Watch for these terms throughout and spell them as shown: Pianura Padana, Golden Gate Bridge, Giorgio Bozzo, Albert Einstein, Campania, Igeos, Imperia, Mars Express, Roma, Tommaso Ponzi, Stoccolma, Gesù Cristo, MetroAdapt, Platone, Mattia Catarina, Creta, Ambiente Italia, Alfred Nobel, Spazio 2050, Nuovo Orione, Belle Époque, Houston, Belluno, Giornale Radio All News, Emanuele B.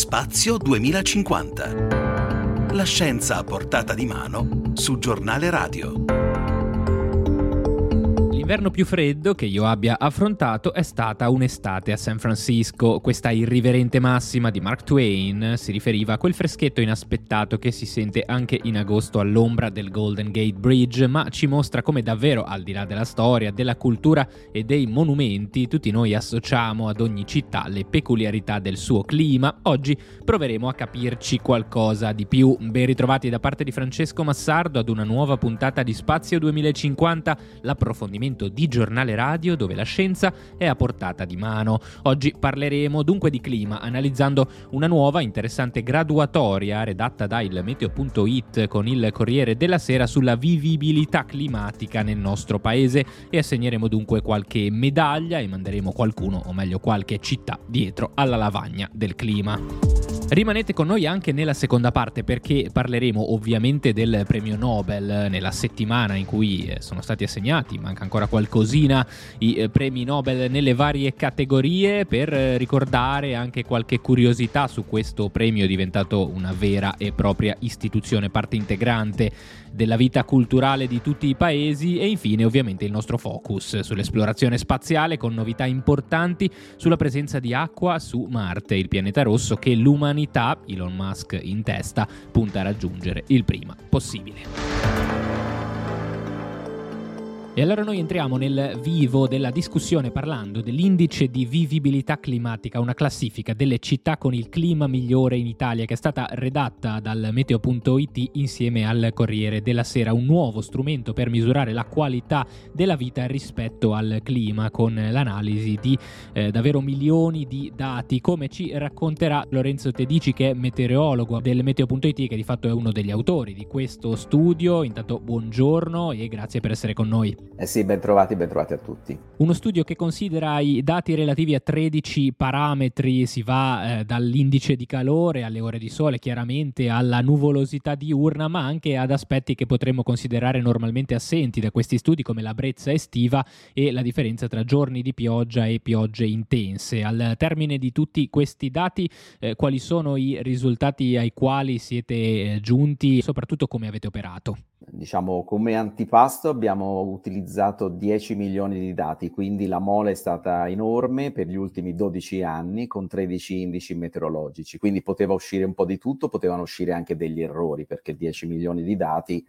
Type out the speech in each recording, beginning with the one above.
Spazio 2050. La scienza a portata di mano su Giornale Radio. L'inverno più freddo che io abbia affrontato è stata un'estate a San Francisco. Questa irriverente massima di Mark Twain si riferiva a quel freschetto inaspettato che si sente anche in agosto all'ombra del Golden Gate Bridge, ma ci mostra come davvero, al di là della storia, della cultura e dei monumenti, tutti noi associamo ad ogni città le peculiarità del suo clima. Oggi proveremo a capirci qualcosa di più. Ben ritrovati da parte di Francesco Massardo ad una nuova puntata di Spazio 2050, l'approfondimento di Giornale Radio, dove la scienza è a portata di mano. Oggi parleremo dunque di clima, analizzando una nuova interessante graduatoria redatta da il Meteo.it con il Corriere della Sera sulla vivibilità climatica nel nostro paese, e assegneremo dunque qualche medaglia e manderemo qualcuno, o meglio qualche città, dietro alla lavagna del clima. Rimanete con noi anche nella seconda parte, perché parleremo ovviamente del premio Nobel. Nella settimana in cui sono stati assegnati, manca ancora qualcosina, i premi Nobel nelle varie categorie, per ricordare anche qualche curiosità su questo premio diventato una vera e propria istituzione, parte integrante della vita culturale di tutti i paesi. E infine ovviamente il nostro focus sull'esplorazione spaziale, con novità importanti sulla presenza di acqua su Marte, il pianeta rosso che l'umanità, Elon Musk in testa, punta a raggiungere il prima possibile. E allora noi entriamo nel vivo della discussione parlando dell'indice di vivibilità climatica, una classifica delle città con il clima migliore in Italia, che è stata redatta dal Meteo.it insieme al Corriere della Sera, un nuovo strumento per misurare la qualità della vita rispetto al clima, con l'analisi di davvero milioni di dati, come ci racconterà Lorenzo Tedici, che è meteorologo del Meteo.it, che di fatto è uno degli autori di questo studio. Intanto buongiorno e grazie per essere con noi. Sì, ben trovati a tutti. Uno studio che considera i dati relativi a 13 parametri, si va dall'indice di calore alle ore di sole, chiaramente alla nuvolosità diurna, ma anche ad aspetti che potremmo considerare normalmente assenti da questi studi, come la brezza estiva e la differenza tra giorni di pioggia e piogge intense. Al termine di tutti questi dati, quali sono i risultati ai quali siete giunti, soprattutto come avete operato? Diciamo, come antipasto abbiamo utilizzato 10 milioni di dati, quindi la mole è stata enorme per gli ultimi 12 anni, con 13 indici meteorologici, quindi poteva uscire un po' di tutto, potevano uscire anche degli errori, perché 10 milioni di dati,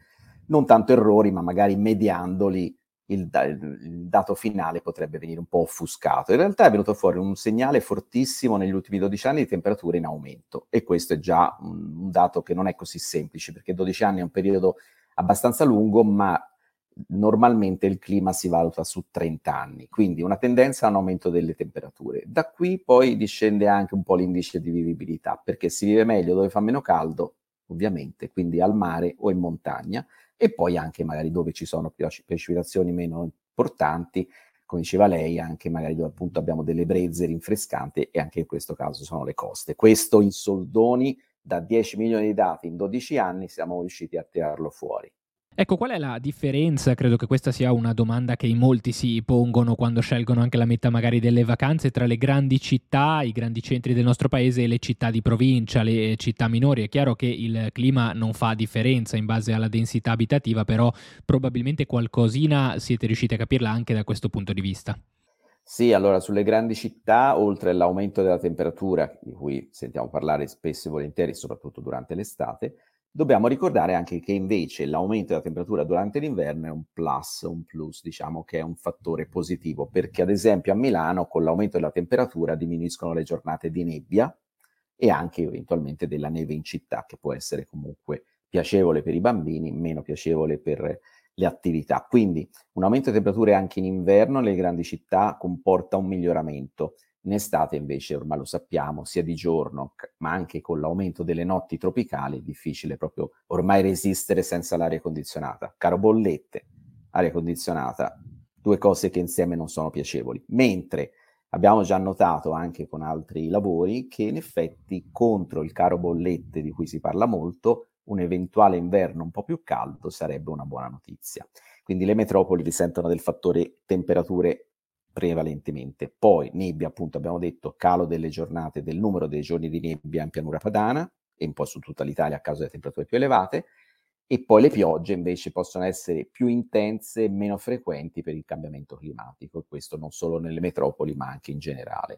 non tanto errori, ma magari mediandoli il dato finale potrebbe venire un po' offuscato. In realtà è venuto fuori un segnale fortissimo negli ultimi 12 anni di temperature in aumento, e questo è già un dato che non è così semplice, perché 12 anni è un periodo abbastanza lungo, ma normalmente il clima si valuta su 30 anni, quindi una tendenza a un aumento delle temperature. Da qui poi discende anche un po' l'indice di vivibilità, perché si vive meglio dove fa meno caldo, ovviamente, quindi al mare o in montagna, e poi anche magari dove ci sono precipitazioni meno importanti, come diceva lei, anche magari dove appunto abbiamo delle brezze rinfrescanti, e anche in questo caso sono le coste. Questo in soldoni. Da 10 milioni di dati in 12 anni siamo riusciti a tirarlo fuori. Ecco, qual è la differenza? Credo che questa sia una domanda che in molti si pongono quando scelgono anche la meta magari delle vacanze, tra le grandi città, i grandi centri del nostro paese, e le città di provincia, le città minori. È chiaro che il clima non fa differenza in base alla densità abitativa, però probabilmente qualcosina siete riusciti a capirla anche da questo punto di vista. Sì, allora sulle grandi città, oltre all'aumento della temperatura, di cui sentiamo parlare spesso e volentieri, soprattutto durante l'estate, dobbiamo ricordare anche che invece l'aumento della temperatura durante l'inverno è un plus, diciamo che è un fattore positivo, perché ad esempio a Milano con l'aumento della temperatura diminuiscono le giornate di nebbia e anche eventualmente della neve in città, che può essere comunque piacevole per i bambini, meno piacevole per le attività. Quindi un aumento di temperature anche in inverno nelle grandi città comporta un miglioramento. In estate invece, ormai lo sappiamo, sia di giorno ma anche con l'aumento delle notti tropicali è difficile proprio ormai resistere senza l'aria condizionata. Caro bollette, aria condizionata, due cose che insieme non sono piacevoli. Mentre abbiamo già notato anche con altri lavori che in effetti contro il caro bollette di cui si parla molto, un eventuale inverno un po' più caldo sarebbe una buona notizia. Quindi le metropoli risentono del fattore temperature prevalentemente. Poi nebbia, appunto, abbiamo detto, calo delle giornate, del numero dei giorni di nebbia in Pianura Padana e un po' su tutta l'Italia a causa delle temperature più elevate, e poi le piogge invece possono essere più intense e meno frequenti per il cambiamento climatico, questo non solo nelle metropoli ma anche in generale.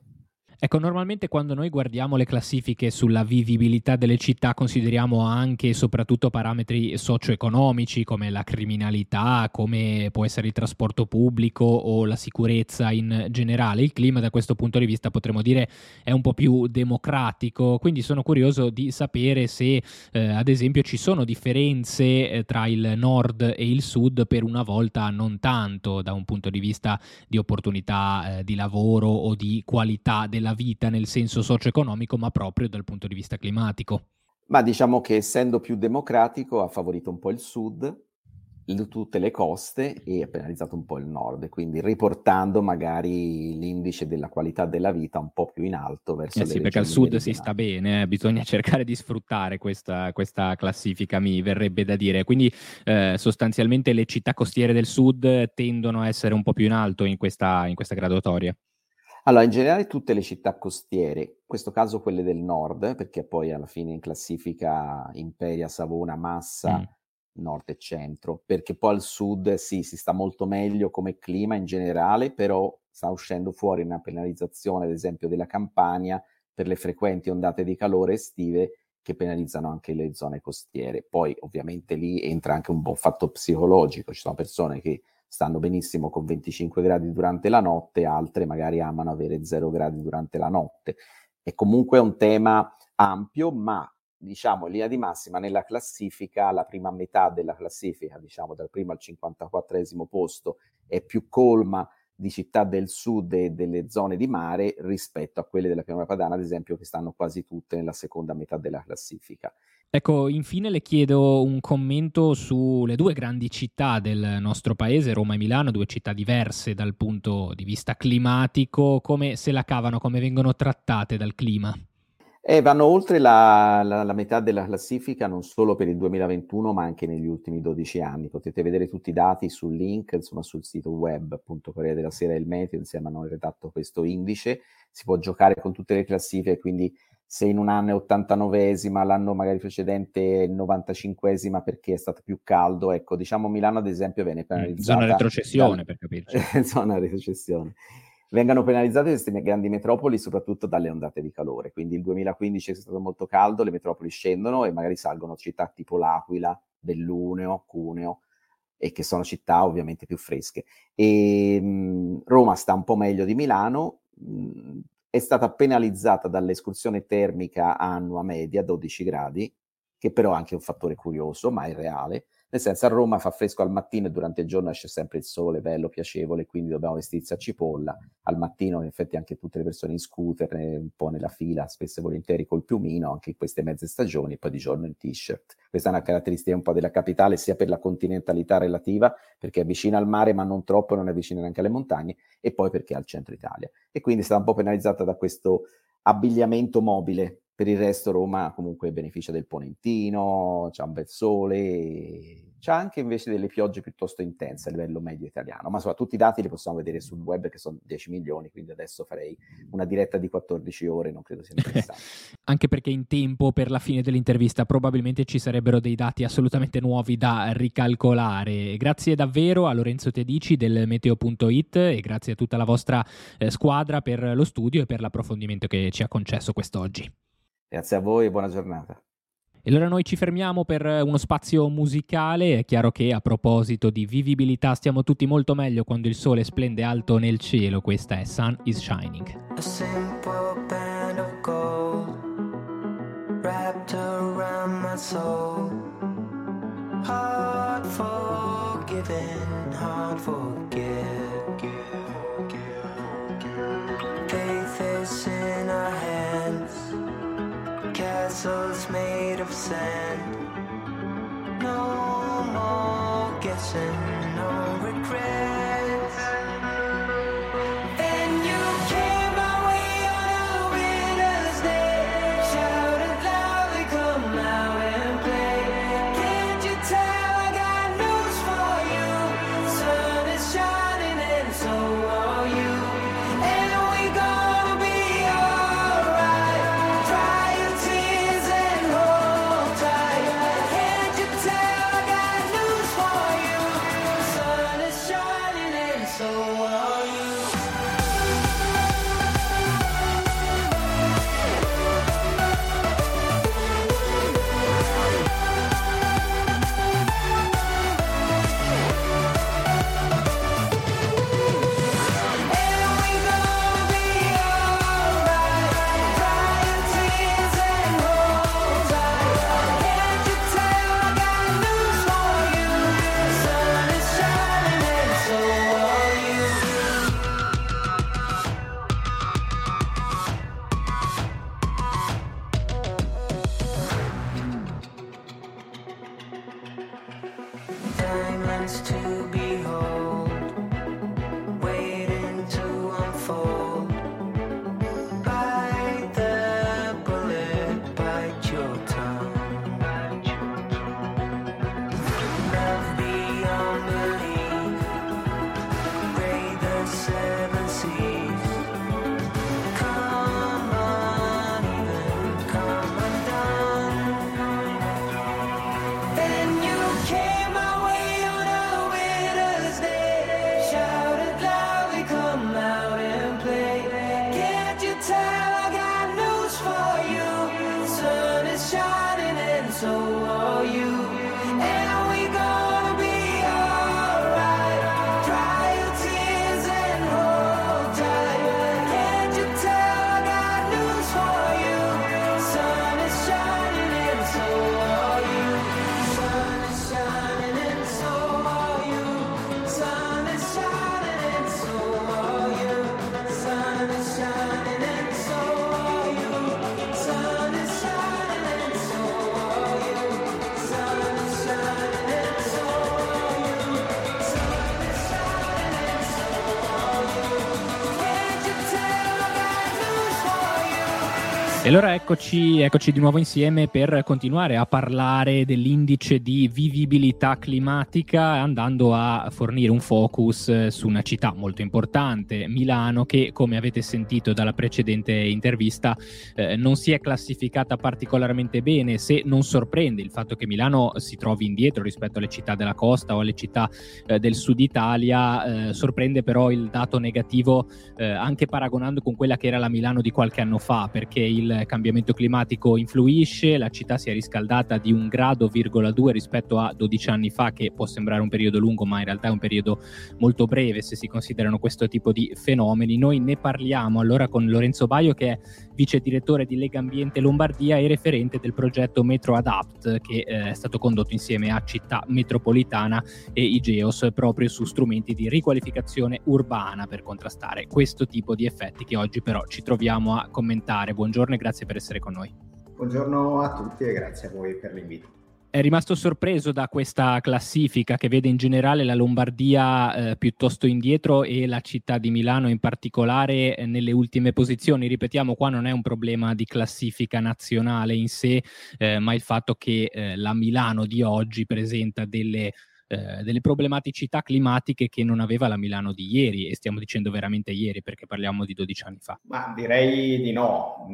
Ecco, normalmente quando noi guardiamo le classifiche sulla vivibilità delle città consideriamo anche e soprattutto parametri socio-economici come la criminalità, come può essere il trasporto pubblico o la sicurezza in generale. Il clima da questo punto di vista potremmo dire è un po' più democratico, quindi sono curioso di sapere se ad esempio ci sono differenze tra il nord e il sud, per una volta non tanto da un punto di vista di opportunità di lavoro o di qualità della vita nel senso socio-economico, ma proprio dal punto di vista climatico. Ma diciamo che essendo più democratico ha favorito un po' il sud, tutte le coste, e ha penalizzato un po' il nord, quindi riportando magari l'indice della qualità della vita un po' più in alto verso le regioni. Sì, perché al sud si sta bene, bisogna cercare di sfruttare questa classifica, mi verrebbe da dire. Quindi sostanzialmente le città costiere del sud tendono a essere un po' più in alto in questa graduatoria. Allora, in generale tutte le città costiere, in questo caso quelle del nord, perché poi alla fine in classifica Imperia, Savona, Massa, nord e centro, perché poi al sud si sta molto meglio come clima in generale, però sta uscendo fuori una penalizzazione, ad esempio, della Campania per le frequenti ondate di calore estive che penalizzano anche le zone costiere. Poi ovviamente lì entra anche un buon fatto psicologico, ci sono persone che stanno benissimo con 25 gradi durante la notte, altre magari amano avere 0 gradi durante la notte. È comunque un tema ampio, ma diciamo in linea di massima nella classifica, la prima metà della classifica, diciamo dal primo al 54esimo posto, è più colma di città del sud e delle zone di mare rispetto a quelle della Pianura Padana, ad esempio, che stanno quasi tutte nella seconda metà della classifica. Ecco, infine le chiedo un commento sulle due grandi città del nostro paese, Roma e Milano, due città diverse dal punto di vista climatico. Come se la cavano, come vengono trattate dal clima? Vanno oltre la metà della classifica non solo per il 2021 ma anche negli ultimi 12 anni. Potete vedere tutti i dati sul link, insomma, sul sito web, appunto, Corriere della Sera e il Meteo insieme hanno redatto questo indice. Si può giocare con tutte le classifiche, quindi se in un anno è 89esima, l'anno magari precedente è 95esima perché è stato più caldo. Ecco, diciamo Milano ad esempio viene penalizzata. Zona retrocessione, per capirci. Zona retrocessione. Vengano penalizzate queste grandi metropoli soprattutto dalle ondate di calore. Quindi il 2015 è stato molto caldo, le metropoli scendono e magari salgono città tipo L'Aquila, Belluno, Cuneo, e che sono città ovviamente più fresche. E Roma sta un po' meglio di Milano, è stata penalizzata dall'escursione termica annua media 12 gradi, che però è anche un fattore curioso, ma è reale. Nel senso, a Roma fa fresco al mattino e durante il giorno esce sempre il sole, bello, piacevole, quindi dobbiamo vestirsi a cipolla. Al mattino, in effetti, anche tutte le persone in scooter, un po' nella fila, spesso e volentieri col piumino, anche in queste mezze stagioni, e poi di giorno in t-shirt. Questa è una caratteristica un po' della capitale, sia per la continentalità relativa, perché è vicina al mare, ma non troppo, non è vicina neanche alle montagne, e poi perché è al centro Italia. E quindi è stata un po' penalizzata da questo abbigliamento mobile. Per il resto Roma comunque beneficia del ponentino, c'è un bel sole, c'è anche invece delle piogge piuttosto intense a livello medio italiano, ma insomma tutti i dati li possiamo vedere sul web che sono 10 milioni, quindi adesso farei una diretta di 14 ore, non credo sia interessante. Anche perché in tempo per la fine dell'intervista probabilmente ci sarebbero dei dati assolutamente nuovi da ricalcolare. Grazie davvero a Lorenzo Tedici del Meteo.it e grazie a tutta la vostra squadra per lo studio e per l'approfondimento che ci ha concesso quest'oggi. Grazie a voi e buona giornata. E allora noi ci fermiamo per uno spazio musicale. È chiaro che a proposito di vivibilità stiamo tutti molto meglio quando il sole splende alto nel cielo. Questa è Sun is Shining. A simple band of gold wrapped around my soul, hard forgiven, hard forget. Faith is in our hands, castles made of sand, no more guessing, no regrets. You so are you, and we gonna be alright. Dry your tears and hold tight. Can't you tell I got news for you? Sun is shining and so are you. Sun is shining and so are you. Sun is shining and so are you. Sun is shining and so are you. Sun is shining. E allora eccoci di nuovo insieme per continuare a parlare dell'indice di vivibilità climatica, andando a fornire un focus su una città molto importante, Milano, che come avete sentito dalla precedente intervista non si è classificata particolarmente bene, se non sorprende il fatto che Milano si trovi indietro rispetto alle città della costa o alle città del sud Italia. Sorprende però il dato negativo anche paragonando con quella che era la Milano di qualche anno fa, perché il cambiamento climatico influisce, la città si è riscaldata di 1,2 gradi rispetto a 12 anni fa, che può sembrare un periodo lungo ma in realtà è un periodo molto breve se si considerano questo tipo di fenomeni. Noi ne parliamo allora con Lorenzo Baio, che è vice direttore di Lega Ambiente Lombardia e referente del progetto MetroAdapt, che è stato condotto insieme a Città Metropolitana e Igeos proprio su strumenti di riqualificazione urbana per contrastare questo tipo di effetti che oggi però ci troviamo a commentare. Buongiorno e grazie per essere con noi. Buongiorno a tutti e grazie a voi per l'invito. È rimasto sorpreso da questa classifica che vede in generale la Lombardia piuttosto indietro e la città di Milano in particolare nelle ultime posizioni? Ripetiamo, qua non è un problema di classifica nazionale in sé, ma il fatto che la Milano di oggi presenta delle problematicità climatiche che non aveva la Milano di ieri, e stiamo dicendo veramente ieri perché parliamo di 12 anni fa. Ma direi di no,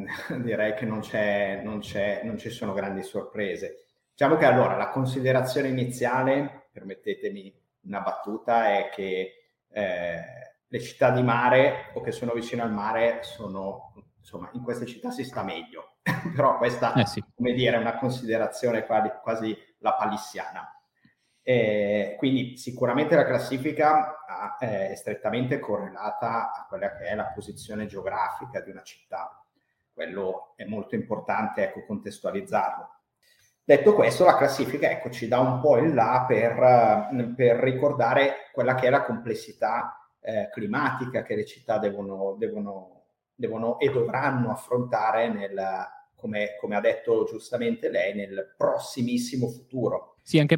direi che non ci sono grandi sorprese. Diciamo che allora la considerazione iniziale, permettetemi una battuta, è che le città di mare o che sono vicino al mare sono, insomma, in queste città si sta meglio, però questa sì, come dire, è una considerazione quasi la palissiana. Quindi sicuramente la classifica è strettamente correlata a quella che è la posizione geografica di una città. Quello è molto importante, ecco, contestualizzarlo. Detto questo, la classifica, ecco, ci dà un po' in là per ricordare quella che è la complessità climatica che le città devono e dovranno affrontare come ha detto giustamente lei, nel prossimissimo futuro. Sì, anche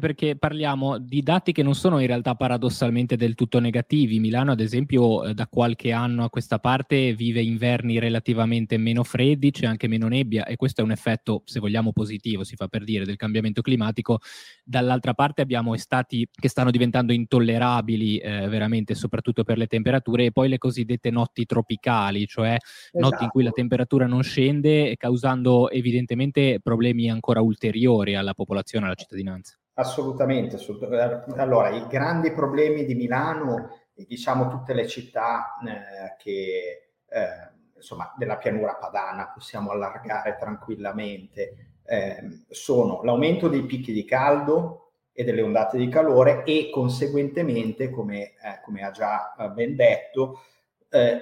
perché parliamo di dati che non sono in realtà paradossalmente del tutto negativi. Milano, ad esempio, da qualche anno a questa parte vive inverni relativamente meno freddi, c'è anche meno nebbia, e questo è un effetto, se vogliamo, positivo, si fa per dire, del cambiamento climatico. Dall'altra parte abbiamo estati che stanno diventando intollerabili veramente, soprattutto per le temperature, e poi le cosiddette notti tropicali, cioè notti in cui la temperatura non scende, causando evidentemente problemi ancora ulteriori alla popolazione, alla cittadinanza. Assolutamente. Allora, i grandi problemi di Milano e diciamo tutte le città della pianura padana, possiamo allargare tranquillamente, sono l'aumento dei picchi di caldo e delle ondate di calore e conseguentemente, come ha già ben detto,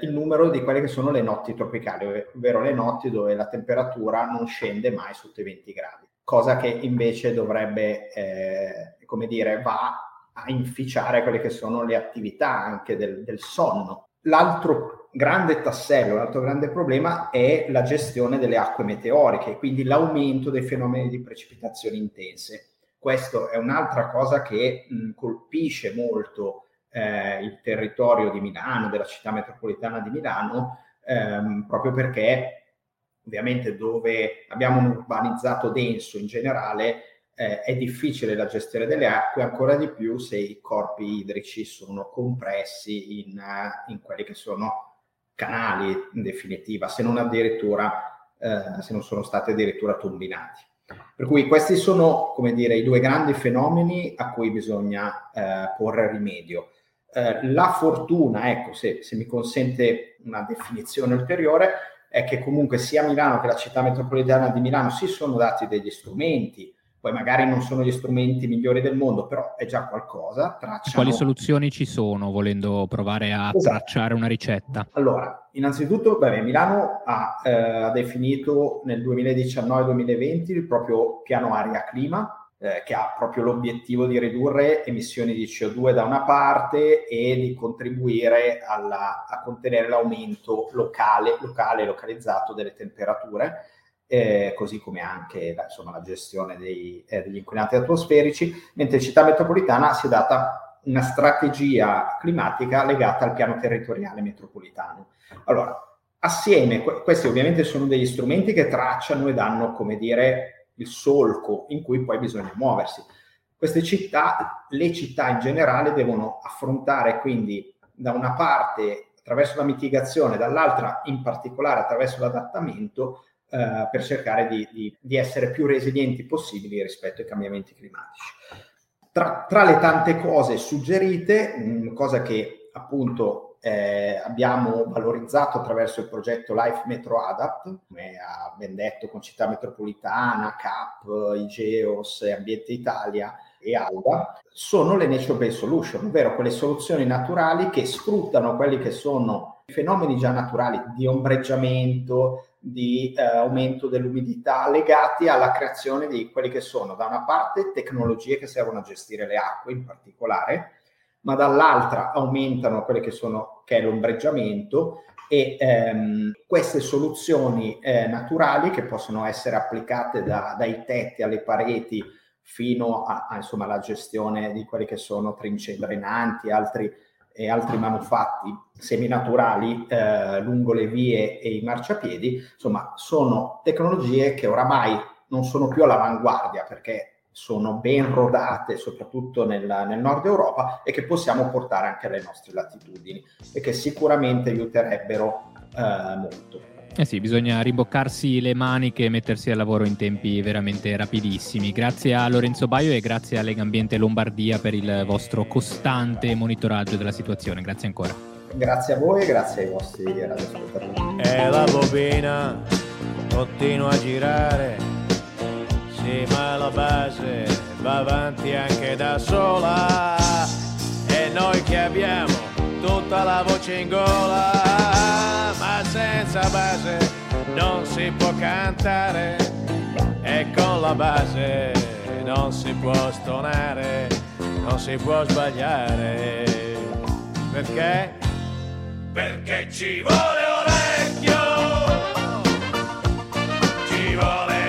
il numero di quelle che sono le notti tropicali, ovvero le notti dove la temperatura non scende mai sotto i 20 gradi. Cosa che invece dovrebbe, va a inficiare quelle che sono le attività anche del sonno. L'altro grande tassello, l'altro grande problema è la gestione delle acque meteoriche, quindi l'aumento dei fenomeni di precipitazioni intense. Questo è un'altra cosa che colpisce molto il territorio di Milano, della città metropolitana di Milano, proprio perché ovviamente dove abbiamo un urbanizzato denso in generale è difficile la gestione delle acque, ancora di più se i corpi idrici sono compressi in quelli che sono canali in definitiva, se non addirittura se non sono stati addirittura tombinati. Per cui questi sono, i due grandi fenomeni a cui bisogna porre rimedio. La fortuna, ecco, se mi consente una definizione ulteriore, è che comunque sia Milano che la città metropolitana di Milano si sono dati degli strumenti, poi magari non sono gli strumenti migliori del mondo, però è già qualcosa. Tracciano... Quali soluzioni ci sono, volendo provare a tracciare una ricetta? Allora, innanzitutto, Milano ha definito nel 2019-2020 il proprio piano aria-clima, che ha proprio l'obiettivo di ridurre emissioni di CO2 da una parte e di contribuire a contenere l'aumento locale localizzato delle temperature, così come anche la gestione degli inquinanti atmosferici, mentre Città Metropolitana si è data una strategia climatica legata al piano territoriale metropolitano. Allora, assieme, questi ovviamente sono degli strumenti che tracciano e danno, il solco in cui poi bisogna muoversi. Queste città, le città in generale, devono affrontare quindi da una parte attraverso la mitigazione, dall'altra in particolare attraverso l'adattamento, per cercare di essere più resilienti possibili rispetto ai cambiamenti climatici. Tra le tante cose suggerite, cosa che appunto abbiamo valorizzato attraverso il progetto Life MetroAdapt, come ha ben detto, con Città Metropolitana, CAP, Igeos, Ambiente Italia e ALVA, sono le nature-based solution, ovvero quelle soluzioni naturali che sfruttano quelli che sono fenomeni già naturali di ombreggiamento, di aumento dell'umidità, legati alla creazione di quelli che sono da una parte tecnologie che servono a gestire le acque in particolare, ma dall'altra aumentano quelle che è l'ombreggiamento, e queste soluzioni naturali che possono essere applicate dai tetti alle pareti fino a la gestione di quelli che sono trincee drenanti e altri manufatti seminaturali lungo le vie e i marciapiedi. Insomma, sono tecnologie che oramai non sono più all'avanguardia, perché sono ben rodate soprattutto nel nord Europa, e che possiamo portare anche alle nostre latitudini e che sicuramente aiuterebbero molto. Sì, bisogna rimboccarsi le maniche e mettersi al lavoro in tempi veramente rapidissimi. Grazie a Lorenzo Baio e grazie a Lega Ambiente Lombardia per il vostro costante monitoraggio della situazione. Grazie ancora. Grazie a voi e grazie ai vostri radioascoltatori. E la bobina continua a girare, sì, ma la base va avanti anche da sola, e noi che abbiamo tutta la voce in gola, ma senza base non si può cantare, e con la base non si può stonare, non si può sbagliare. Perché? Perché ci vuole orecchio, ci vuole.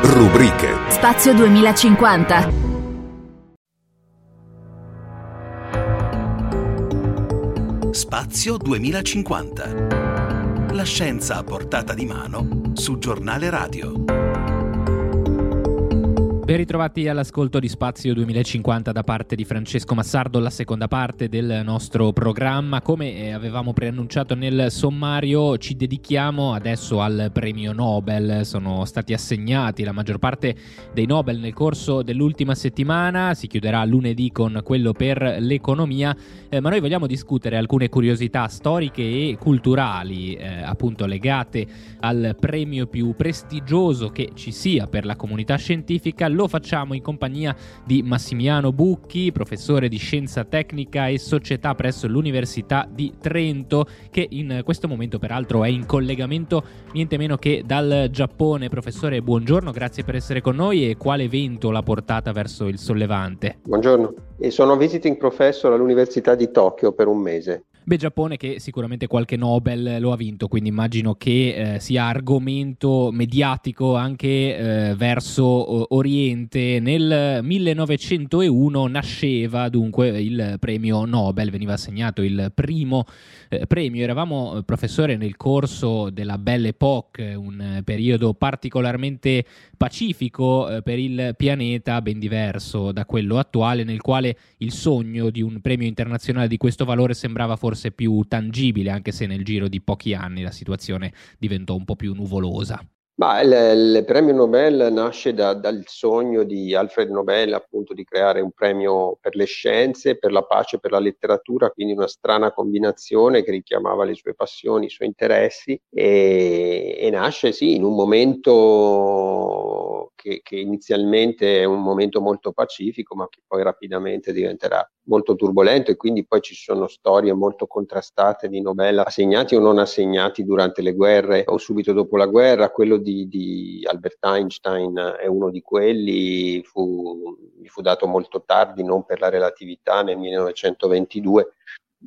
Rubriche Spazio 2050. Spazio 2050. La scienza a portata di mano su Giornale Radio. Ben ritrovati all'ascolto di Spazio 2050 da parte di Francesco Massardo, la seconda parte del nostro programma. Come avevamo preannunciato nel sommario, ci dedichiamo adesso al premio Nobel. Sono stati assegnati la maggior parte dei Nobel nel corso dell'ultima settimana, si chiuderà lunedì con quello per l'economia, ma noi vogliamo discutere alcune curiosità storiche e culturali appunto legate al premio più prestigioso che ci sia per la comunità scientifica. Lo facciamo in compagnia di Massimiano Bucchi, professore di scienza tecnica e società presso l'Università di Trento, che in questo momento peraltro è in collegamento niente meno che dal Giappone. Professore, buongiorno, grazie per essere con noi. E quale vento l'ha portata verso il sollevante? Buongiorno, e sono visiting professor all'Università di Tokyo per un mese. Beh, Giappone che sicuramente qualche Nobel lo ha vinto, quindi immagino che sia argomento mediatico anche verso Oriente. Nel 1901 nasceva dunque il premio Nobel, veniva assegnato il primo premio. Eravamo, professore, nel corso della Belle Époque, un periodo particolarmente pacifico per il pianeta, ben diverso da quello attuale, nel quale il sogno di un premio internazionale di questo valore sembrava forse più tangibile, anche se nel giro di pochi anni la situazione diventò un po' più nuvolosa. Ma il premio Nobel nasce dal sogno di Alfred Nobel, appunto, di creare un premio per le scienze, per la pace, per la letteratura, quindi una strana combinazione che richiamava le sue passioni, i suoi interessi, e nasce sì in un momento che inizialmente è un momento molto pacifico, ma che poi rapidamente diventerà molto turbolento, e quindi poi ci sono storie molto contrastate di Nobel assegnati o non assegnati durante le guerre o subito dopo la guerra. Quello di Albert Einstein è uno di quelli, gli fu dato molto tardi, non per la relatività, nel 1922,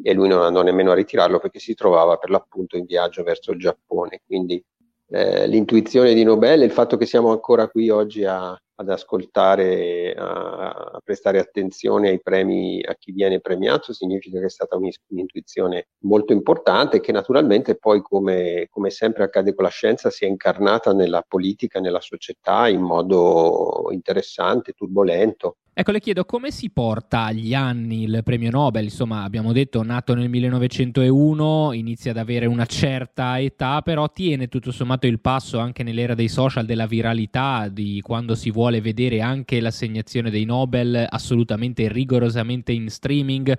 e lui non andò nemmeno a ritirarlo perché si trovava per l'appunto in viaggio verso il Giappone. Quindi l'intuizione di Nobel e il fatto che siamo ancora qui oggi ad ascoltare, a prestare attenzione ai premi, a chi viene premiato, significa che è stata un'intuizione molto importante, che naturalmente poi, come sempre accade con la scienza, si è incarnata nella politica, nella società in modo interessante, turbolento. Ecco, le chiedo come si porta agli anni il premio Nobel. Insomma, abbiamo detto, nato nel 1901, inizia ad avere una certa età, però tiene tutto sommato il passo anche nell'era dei social, della viralità, di quando si vuole vedere anche l'assegnazione dei Nobel assolutamente rigorosamente in streaming.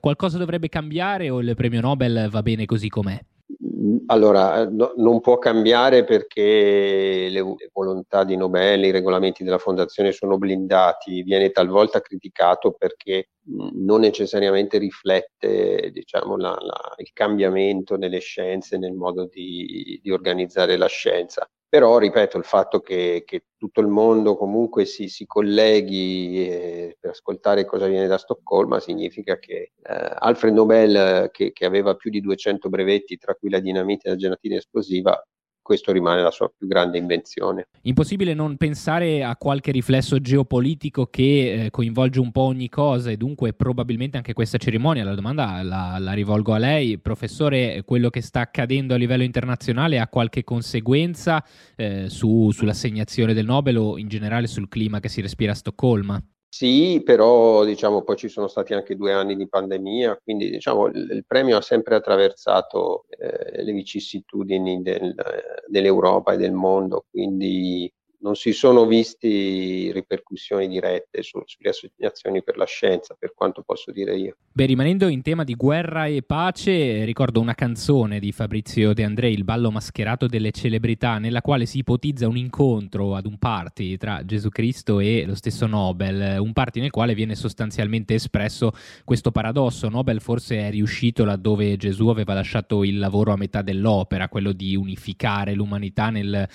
Qualcosa dovrebbe cambiare o il premio Nobel va bene così com'è? Allora, no, non può cambiare perché le volontà di Nobel, i regolamenti della fondazione sono blindati. Viene talvolta criticato perché non necessariamente riflette, diciamo, il cambiamento delle scienze, nel modo di organizzare la scienza. Però, ripeto, il fatto che tutto il mondo comunque si colleghi per ascoltare cosa viene da Stoccolma significa che Alfred Nobel, che aveva più di 200 brevetti, tra cui la dinamite e la gelatina esplosiva, questo rimane la sua più grande invenzione. Impossibile non pensare a qualche riflesso geopolitico che coinvolge un po' ogni cosa, e dunque probabilmente anche questa cerimonia. La domanda la rivolgo a lei, professore: quello che sta accadendo a livello internazionale ha qualche conseguenza sull'assegnazione del Nobel o in generale sul clima che si respira a Stoccolma? Sì, però diciamo poi ci sono stati anche 2 anni di pandemia, quindi diciamo il premio ha sempre attraversato le vicissitudini dell'Europa e del mondo, quindi non si sono visti ripercussioni dirette sulle assegnazioni per la scienza, per quanto posso dire io. Beh, rimanendo in tema di guerra e pace, ricordo una canzone di Fabrizio De André, Il ballo mascherato delle celebrità, nella quale si ipotizza un incontro ad un party tra Gesù Cristo e lo stesso Nobel, un party nel quale viene sostanzialmente espresso questo paradosso: Nobel forse è riuscito laddove Gesù aveva lasciato il lavoro a metà dell'opera, quello di unificare l'umanità nella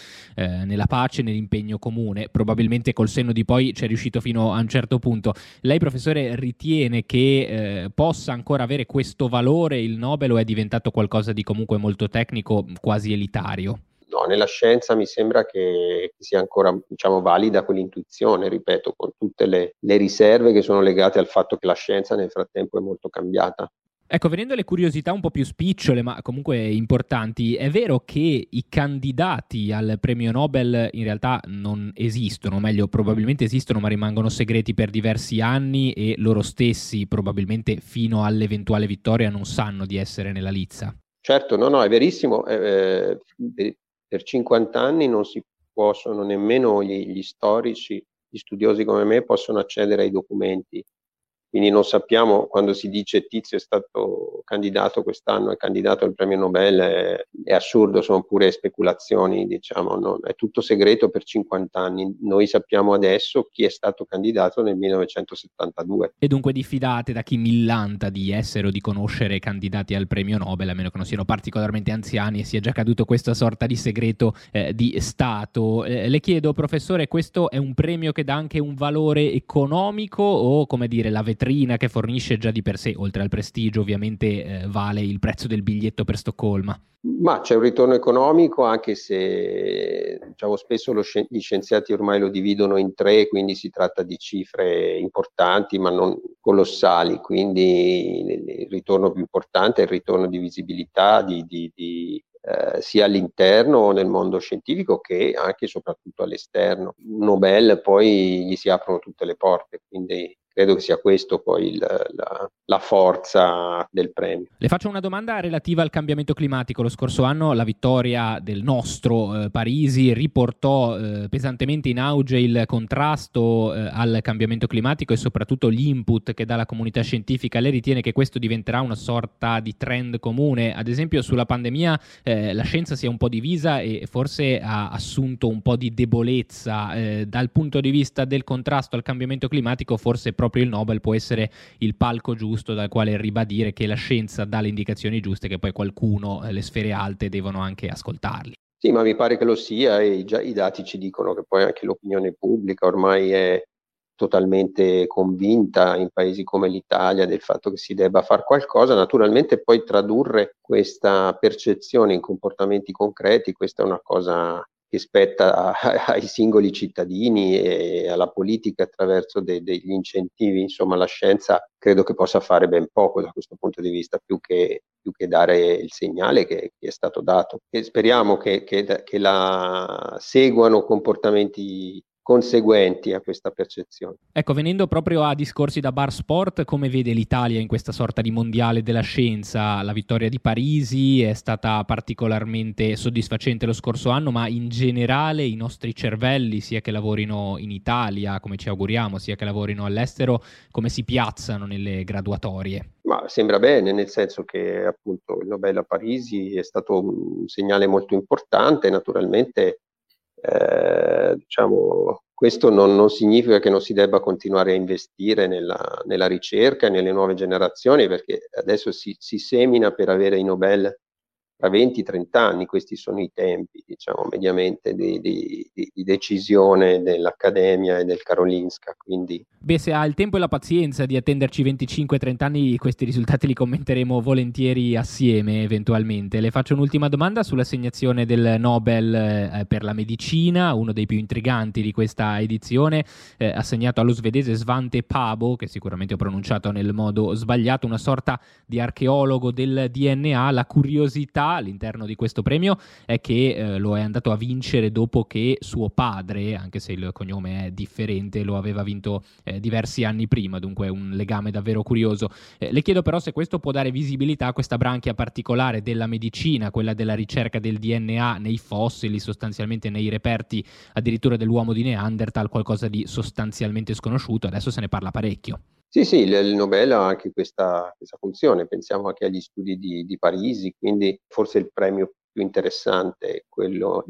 pace, nell'impegno comune. Probabilmente col senno di poi c'è riuscito fino a un certo punto. Lei, professore, ritiene che possa ancora avere questo valore il Nobel, o è diventato qualcosa di comunque molto tecnico, quasi elitario? No, nella scienza mi sembra che sia ancora, diciamo, valida quell'intuizione, ripeto, con tutte le riserve che sono legate al fatto che la scienza nel frattempo è molto cambiata. Ecco, venendo alle curiosità un po' più spicciole, ma comunque importanti, è vero che i candidati al premio Nobel in realtà non esistono, o meglio, probabilmente esistono, ma rimangono segreti per diversi anni e loro stessi probabilmente fino all'eventuale vittoria non sanno di essere nella lizza. Certo, no, è verissimo. Per 50 anni non si possono, nemmeno gli storici, gli studiosi come me, possono accedere ai documenti. Quindi non sappiamo, quando si dice tizio è stato candidato quest'anno, è candidato al premio Nobel, è assurdo, sono pure speculazioni, diciamo, no? È tutto segreto per 50 anni. Noi sappiamo adesso chi è stato candidato nel 1972. E dunque diffidate da chi millanta di essere o di conoscere candidati al premio Nobel, a meno che non siano particolarmente anziani e sia già caduto questa sorta di segreto di Stato. Le chiedo, professore, questo è un premio che dà anche un valore economico o, come dire, la vetrina che fornisce già di per sé, oltre al prestigio ovviamente, vale il prezzo del biglietto per Stoccolma? Ma c'è un ritorno economico, anche se, diciamo, spesso gli scienziati ormai lo dividono in tre, quindi si tratta di cifre importanti ma non colossali, quindi il ritorno più importante è il ritorno di visibilità sia all'interno nel mondo scientifico che anche e soprattutto all'esterno. Nobel poi gli si aprono tutte le porte, quindi credo che sia questo poi la forza del premio. Le faccio una domanda relativa al cambiamento climatico. Lo scorso anno la vittoria del nostro Parisi riportò pesantemente in auge il contrasto al cambiamento climatico e soprattutto gli input che dà la comunità scientifica. Lei ritiene che questo diventerà una sorta di trend comune? Ad esempio sulla pandemia la scienza si è un po' divisa e forse ha assunto un po' di debolezza. Dal punto di vista del contrasto al cambiamento climatico forse proprio il Nobel può essere il palco giusto dal quale ribadire che la scienza dà le indicazioni giuste, che poi qualcuno, le sfere alte, devono anche ascoltarli. Sì, ma mi pare che lo sia, e già i dati ci dicono che poi anche l'opinione pubblica ormai è totalmente convinta in paesi come l'Italia del fatto che si debba far qualcosa. Naturalmente poi tradurre questa percezione in comportamenti concreti, questa è una cosa che spetta ai singoli cittadini e alla politica attraverso degli incentivi. Insomma, la scienza credo che possa fare ben poco da questo punto di vista, più che dare il segnale che è stato dato. E speriamo che la seguano comportamenti conseguenti a questa percezione. Ecco, venendo proprio a discorsi da bar sport, come vede l'Italia in questa sorta di mondiale della scienza? La vittoria di Parisi è stata particolarmente soddisfacente lo scorso anno, ma in generale i nostri cervelli, sia che lavorino in Italia, come ci auguriamo, sia che lavorino all'estero, come si piazzano nelle graduatorie? Ma sembra bene, nel senso che appunto il Nobel a Parisi è stato un segnale molto importante. Naturalmente diciamo, questo non significa che non si debba continuare a investire nella ricerca e nelle nuove generazioni, perché adesso si semina per avere i Nobel tra 20-30 anni. Questi sono i tempi, diciamo, mediamente di decisione dell'Accademia e del Karolinska. Quindi, se ha il tempo e la pazienza di attenderci 25-30 anni, questi risultati li commenteremo volentieri assieme eventualmente. Le faccio un'ultima domanda sull'assegnazione del Nobel per la medicina, uno dei più intriganti di questa edizione, assegnato allo svedese Svante Pabo, che sicuramente ho pronunciato nel modo sbagliato, una sorta di archeologo del DNA. La curiosità all'interno di questo premio è che lo è andato a vincere dopo che suo padre, anche se il cognome è differente, lo aveva vinto diversi anni prima, dunque un legame davvero curioso. Le chiedo però se questo può dare visibilità a questa branchia particolare della medicina, quella della ricerca del DNA nei fossili, sostanzialmente nei reperti addirittura dell'uomo di Neanderthal, qualcosa di sostanzialmente sconosciuto. Adesso se ne parla parecchio. Sì, il Nobel ha anche questa funzione. Pensiamo anche agli studi di Parisi, quindi forse il premio più interessante è quello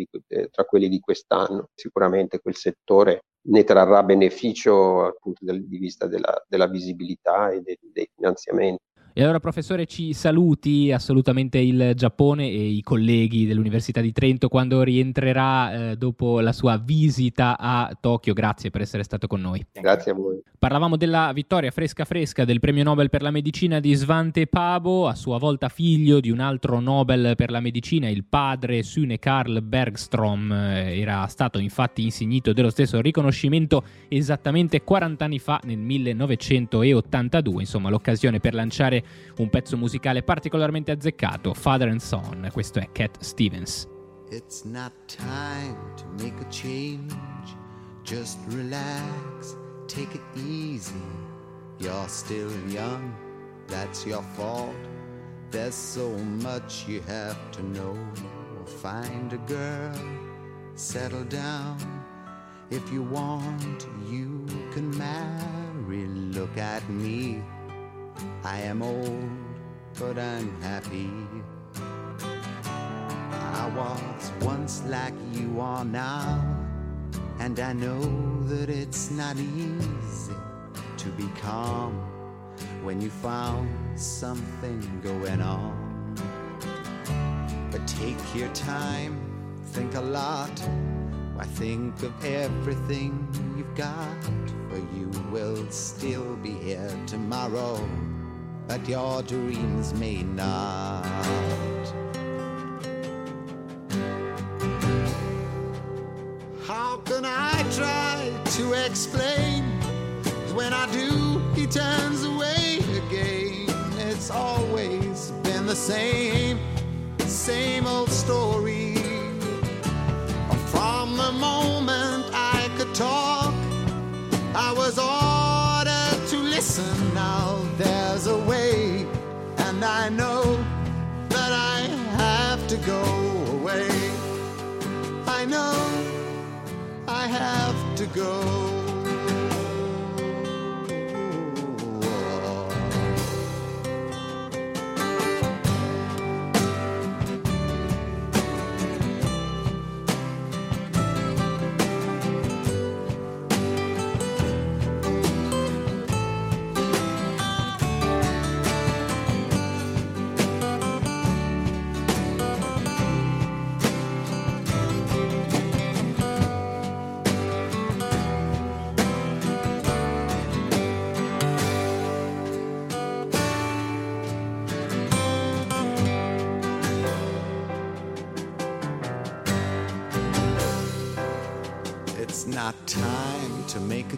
tra quelli di quest'anno. Sicuramente quel settore ne trarrà beneficio dal punto di vista della visibilità e dei finanziamenti. E allora, professore, ci saluti assolutamente il Giappone e i colleghi dell'Università di Trento quando rientrerà dopo la sua visita a Tokyo. Grazie per essere stato con noi. Grazie a voi. Parlavamo della vittoria fresca del premio Nobel per la medicina di Svante Pabo, a sua volta figlio di un altro Nobel per la medicina. Il padre, Sune Karl Bergstrom, era stato infatti insignito dello stesso riconoscimento esattamente 40 anni fa, nel 1982. Insomma, l'occasione per lanciare ascoltare un pezzo musicale particolarmente azzeccato, Father and Son, questo è Cat Stevens. It's not time to make a change, just relax, take it easy. You're still young, that's your fault. There's so much you have to know. Find a girl, settle down. If you want, you can marry. Look at me, I am old, but I'm happy. I was once like you are now, and I know that it's not easy to be calm when you found something going on. But take your time, think a lot. I think of everything you've got, for you will still be here tomorrow, but your dreams may not. How can I try to explain? When I do, he turns away again. It's always been the same old story. From the moment I could talk, I was ordered to listen. Now there's a way, and I know that I have to go away. I know I have to go. Not time to make a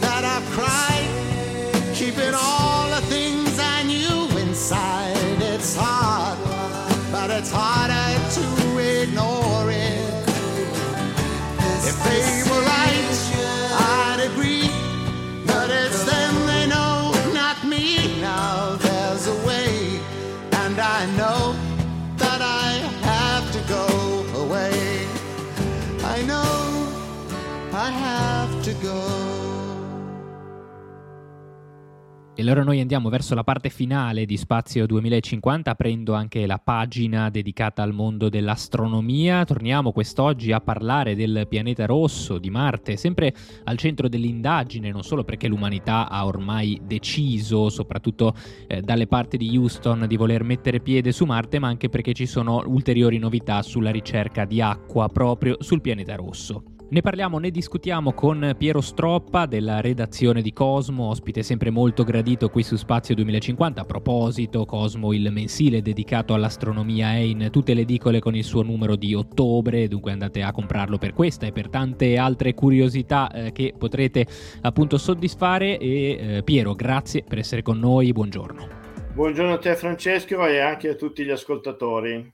That I've cried, keeping all the things I knew inside. It's hard, but it's harder to ignore it. If they were right, I'd agree, but it's them they know, not me. Now there's a way, and I know that I have to go away. I know I have to go. E allora noi andiamo verso la parte finale di Spazio 2050, aprendo anche la pagina dedicata al mondo dell'astronomia. Torniamo quest'oggi a parlare del pianeta rosso, di Marte, sempre al centro dell'indagine, non solo perché l'umanità ha ormai deciso, soprattutto dalle parti di Houston, di voler mettere piede su Marte, ma anche perché ci sono ulteriori novità sulla ricerca di acqua proprio sul pianeta rosso. Ne parliamo, ne discutiamo con Piero Stroppa della redazione di Cosmo, ospite sempre molto gradito qui su Spazio 2050. A proposito, Cosmo, il mensile dedicato all'astronomia, è in tutte le edicole con il suo numero di ottobre, dunque andate a comprarlo per questa e per tante altre curiosità che potrete appunto soddisfare. E Piero, grazie per essere con noi, buongiorno. Buongiorno a te Francesco e anche a tutti gli ascoltatori.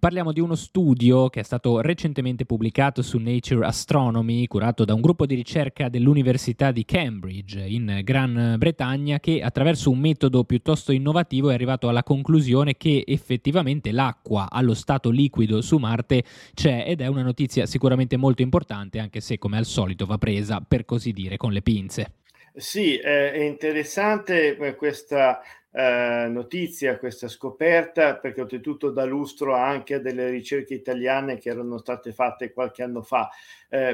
Parliamo di uno studio che è stato recentemente pubblicato su Nature Astronomy, curato da un gruppo di ricerca dell'Università di Cambridge in Gran Bretagna, che attraverso un metodo piuttosto innovativo è arrivato alla conclusione che effettivamente l'acqua allo stato liquido su Marte c'è, ed è una notizia sicuramente molto importante, anche se come al solito va presa, per così dire, con le pinze. Sì, è interessante questa notizia, questa scoperta, perché oltretutto dà lustro anche a delle ricerche italiane che erano state fatte qualche anno fa.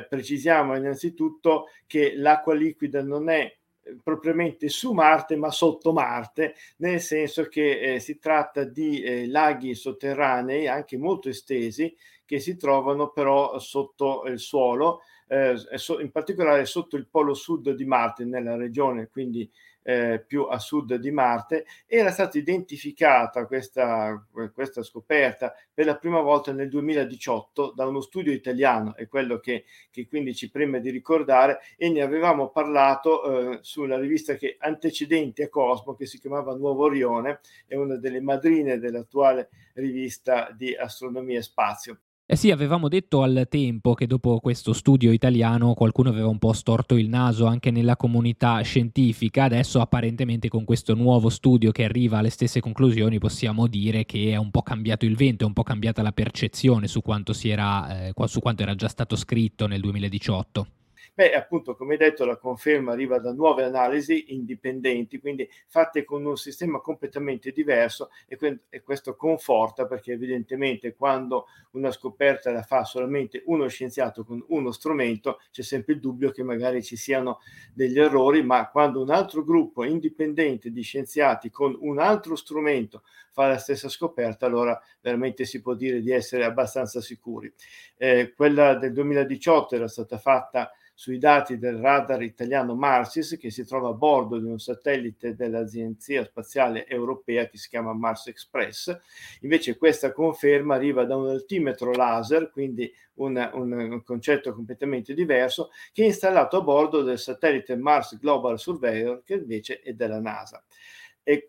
Precisiamo innanzitutto che l'acqua liquida non è propriamente su Marte, ma sotto Marte, nel senso che si tratta di laghi sotterranei anche molto estesi che si trovano però sotto il suolo, in particolare sotto il polo sud di Marte, nella regione quindi più a sud di Marte. Era stata identificata questa scoperta per la prima volta nel 2018 da uno studio italiano, è quello che quindi ci preme di ricordare, e ne avevamo parlato sulla rivista che antecedente a Cosmo, che si chiamava Nuovo Orione, è una delle madrine dell'attuale rivista di astronomia e spazio. Eh sì, avevamo detto al tempo che dopo questo studio italiano qualcuno aveva un po' storto il naso anche nella comunità scientifica. Adesso apparentemente con questo nuovo studio che arriva alle stesse conclusioni possiamo dire che è un po' cambiato il vento, è un po' cambiata la percezione su quanto era già stato scritto nel 2018. Beh, appunto, come detto, la conferma arriva da nuove analisi indipendenti, quindi fatte con un sistema completamente diverso, e questo conforta, perché evidentemente quando una scoperta la fa solamente uno scienziato con uno strumento c'è sempre il dubbio che magari ci siano degli errori, ma quando un altro gruppo indipendente di scienziati con un altro strumento fa la stessa scoperta, allora veramente si può dire di essere abbastanza sicuri. Quella del 2018 era stata fatta sui dati del radar italiano Marsis, che si trova a bordo di un satellite dell'Agenzia Spaziale Europea che si chiama Mars Express. Invece questa conferma arriva da un altimetro laser, quindi un concetto completamente diverso, che è installato a bordo del satellite Mars Global Surveyor, che invece è della NASA. E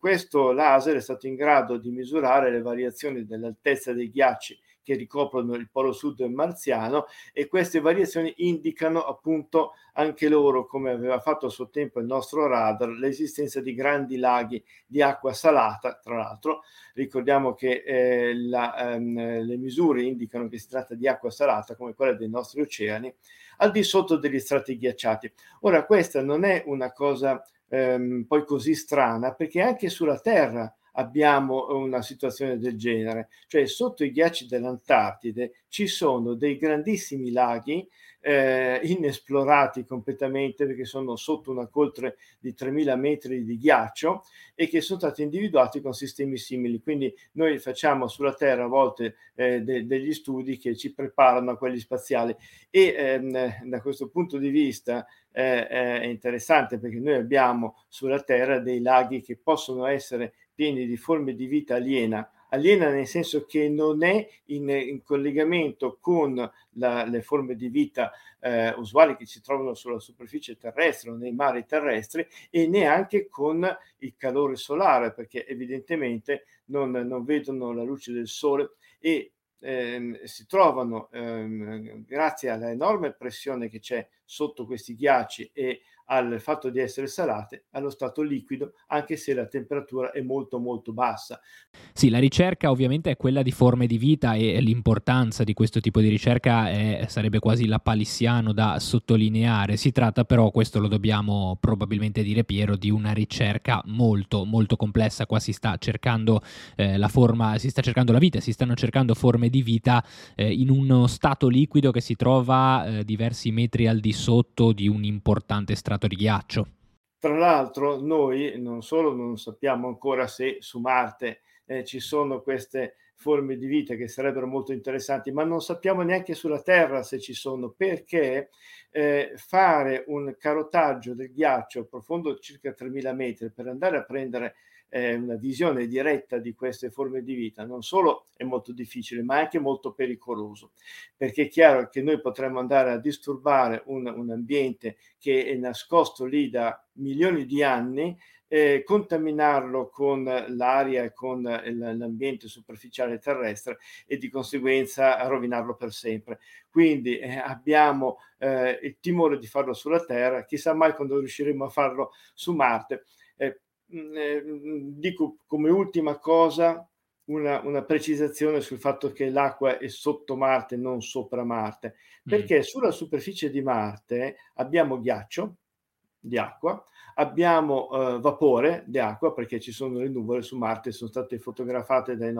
questo laser è stato in grado di misurare le variazioni dell'altezza dei ghiacci che ricoprono il polo sud marziano, e queste variazioni indicano appunto anche loro, come aveva fatto a suo tempo il nostro radar, l'esistenza di grandi laghi di acqua salata. Tra l'altro ricordiamo che le misure indicano che si tratta di acqua salata come quella dei nostri oceani, al di sotto degli strati ghiacciati. Ora, questa non è una cosa poi così strana, perché anche sulla Terra abbiamo una situazione del genere, cioè sotto i ghiacci dell'Antartide ci sono dei grandissimi laghi inesplorati completamente, perché sono sotto una coltre di 3000 metri di ghiaccio, e che sono stati individuati con sistemi simili. Quindi noi facciamo sulla Terra a volte degli studi che ci preparano a quelli spaziali, e da questo punto di vista è interessante, perché noi abbiamo sulla Terra dei laghi che possono essere pieni di forme di vita aliena, nel senso che non è in collegamento con le forme di vita usuali che si trovano sulla superficie terrestre o nei mari terrestri, e neanche con il calore solare, perché evidentemente non vedono la luce del sole, e si trovano, grazie alla enorme pressione che c'è sotto questi ghiacci e al fatto di essere salate, allo stato liquido, anche se la temperatura è molto molto bassa. Sì, la ricerca ovviamente è quella di forme di vita, e l'importanza di questo tipo di ricerca sarebbe quasi lapalissiano da sottolineare. Si tratta però, questo lo dobbiamo probabilmente dire, Piero, di una ricerca molto molto complessa. Qua si sta cercando la forma, si sta cercando la vita, si stanno cercando forme di vita in uno stato liquido che si trova diversi metri al di sotto di un importante strato di ghiaccio. Tra l'altro noi non solo non sappiamo ancora se su Marte ci sono queste forme di vita che sarebbero molto interessanti, ma non sappiamo neanche sulla Terra se ci sono, perché fare un carotaggio del ghiaccio profondo circa 3000 metri per andare a prendere una visione diretta di queste forme di vita non solo è molto difficile, ma anche molto pericoloso, perché è chiaro che noi potremmo andare a disturbare un ambiente che è nascosto lì da milioni di anni, contaminarlo con l'aria e con l'ambiente superficiale terrestre, e di conseguenza rovinarlo per sempre. Quindi abbiamo il timore di farlo sulla Terra, chissà mai quando riusciremo a farlo su Marte. Dico come ultima cosa una precisazione sul fatto che l'acqua è sotto Marte, non sopra Marte, perché sulla superficie di Marte abbiamo ghiaccio di acqua, abbiamo vapore di acqua, perché ci sono le nuvole su Marte, sono state fotografate dai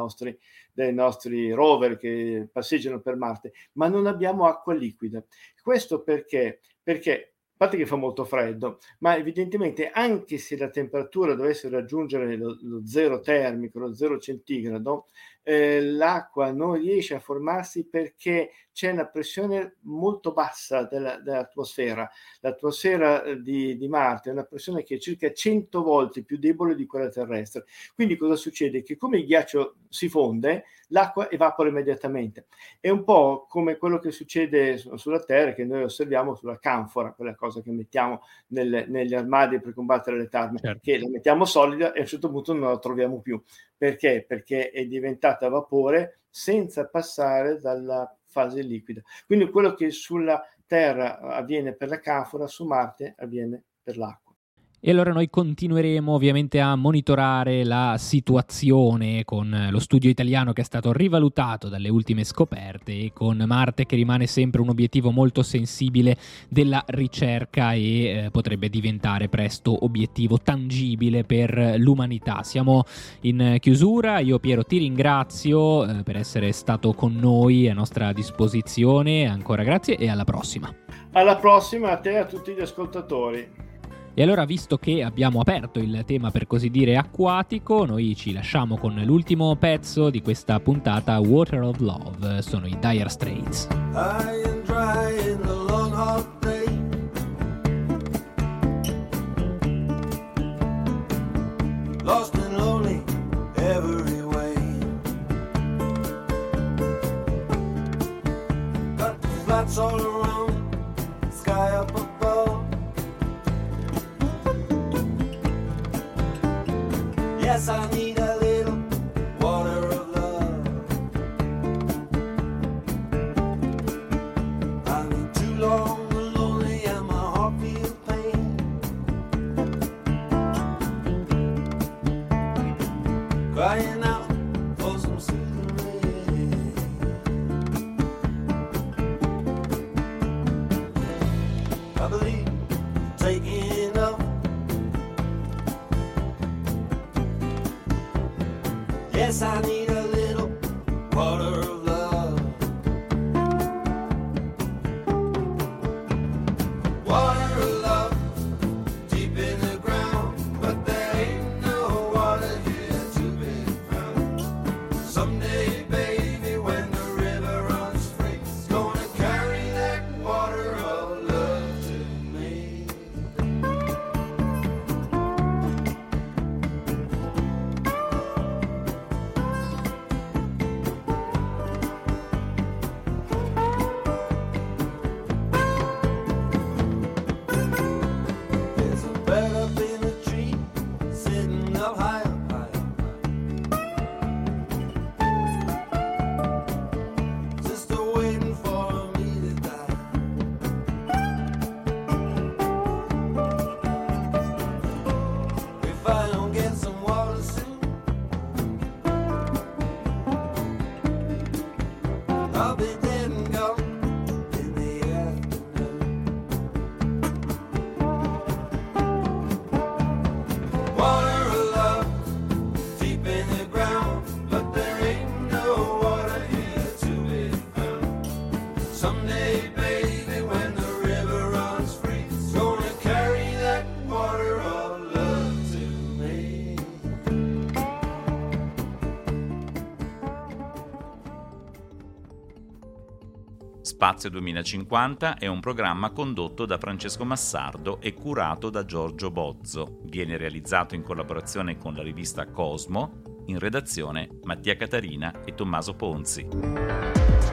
nostri rover che passeggiano per Marte, ma non abbiamo acqua liquida. Questo perché parte che fa molto freddo, ma evidentemente anche se la temperatura dovesse raggiungere lo zero termico, lo zero centigrado, l'acqua non riesce a formarsi perché c'è una pressione molto bassa dell'atmosfera. L'atmosfera di Marte è una pressione che è circa 100 volte più debole di quella terrestre. Quindi cosa succede? Che come il ghiaccio si fonde, l'acqua evapora immediatamente. È un po' come quello che succede sulla Terra, che noi osserviamo sulla canfora, quella cosa che mettiamo negli armadi per combattere le tarme, certo, che la mettiamo solida e a un certo punto non la troviamo più. Perché? Perché è diventata vapore senza passare dalla fase liquida. Quindi quello che sulla Terra avviene per la canfora, su Marte avviene per l'acqua. E allora noi continueremo ovviamente a monitorare la situazione con lo studio italiano che è stato rivalutato dalle ultime scoperte e con Marte che rimane sempre un obiettivo molto sensibile della ricerca e potrebbe diventare presto obiettivo tangibile per l'umanità. Siamo in chiusura, io Piero ti ringrazio per essere stato con noi a nostra disposizione, ancora grazie e alla prossima. Alla prossima a te e a tutti gli ascoltatori. E allora, visto che abbiamo aperto il tema per così dire acquatico, noi ci lasciamo con l'ultimo pezzo di questa puntata, Water of Love, sono i Dire Straits. High and dry in the long hot day. Lost and lonely every way. Got flats all around, sky up above. Yes, I need a little water of love. I've been too long and lonely and my heart feels pain. Crying out for some soothing rain. I believe taking up. Yes, I need a little water of love. Water of love, deep in the ground. But there ain't no water here to be found. Someday, baby, when the river runs free, it's gonna carry that water of love to me. Spazio 2050 è un programma condotto da Francesco Massardo e curato da Giorgio Bozzo. Viene realizzato in collaborazione con la rivista Cosmo, in redazione Mattia Catarina e Tommaso Ponzi.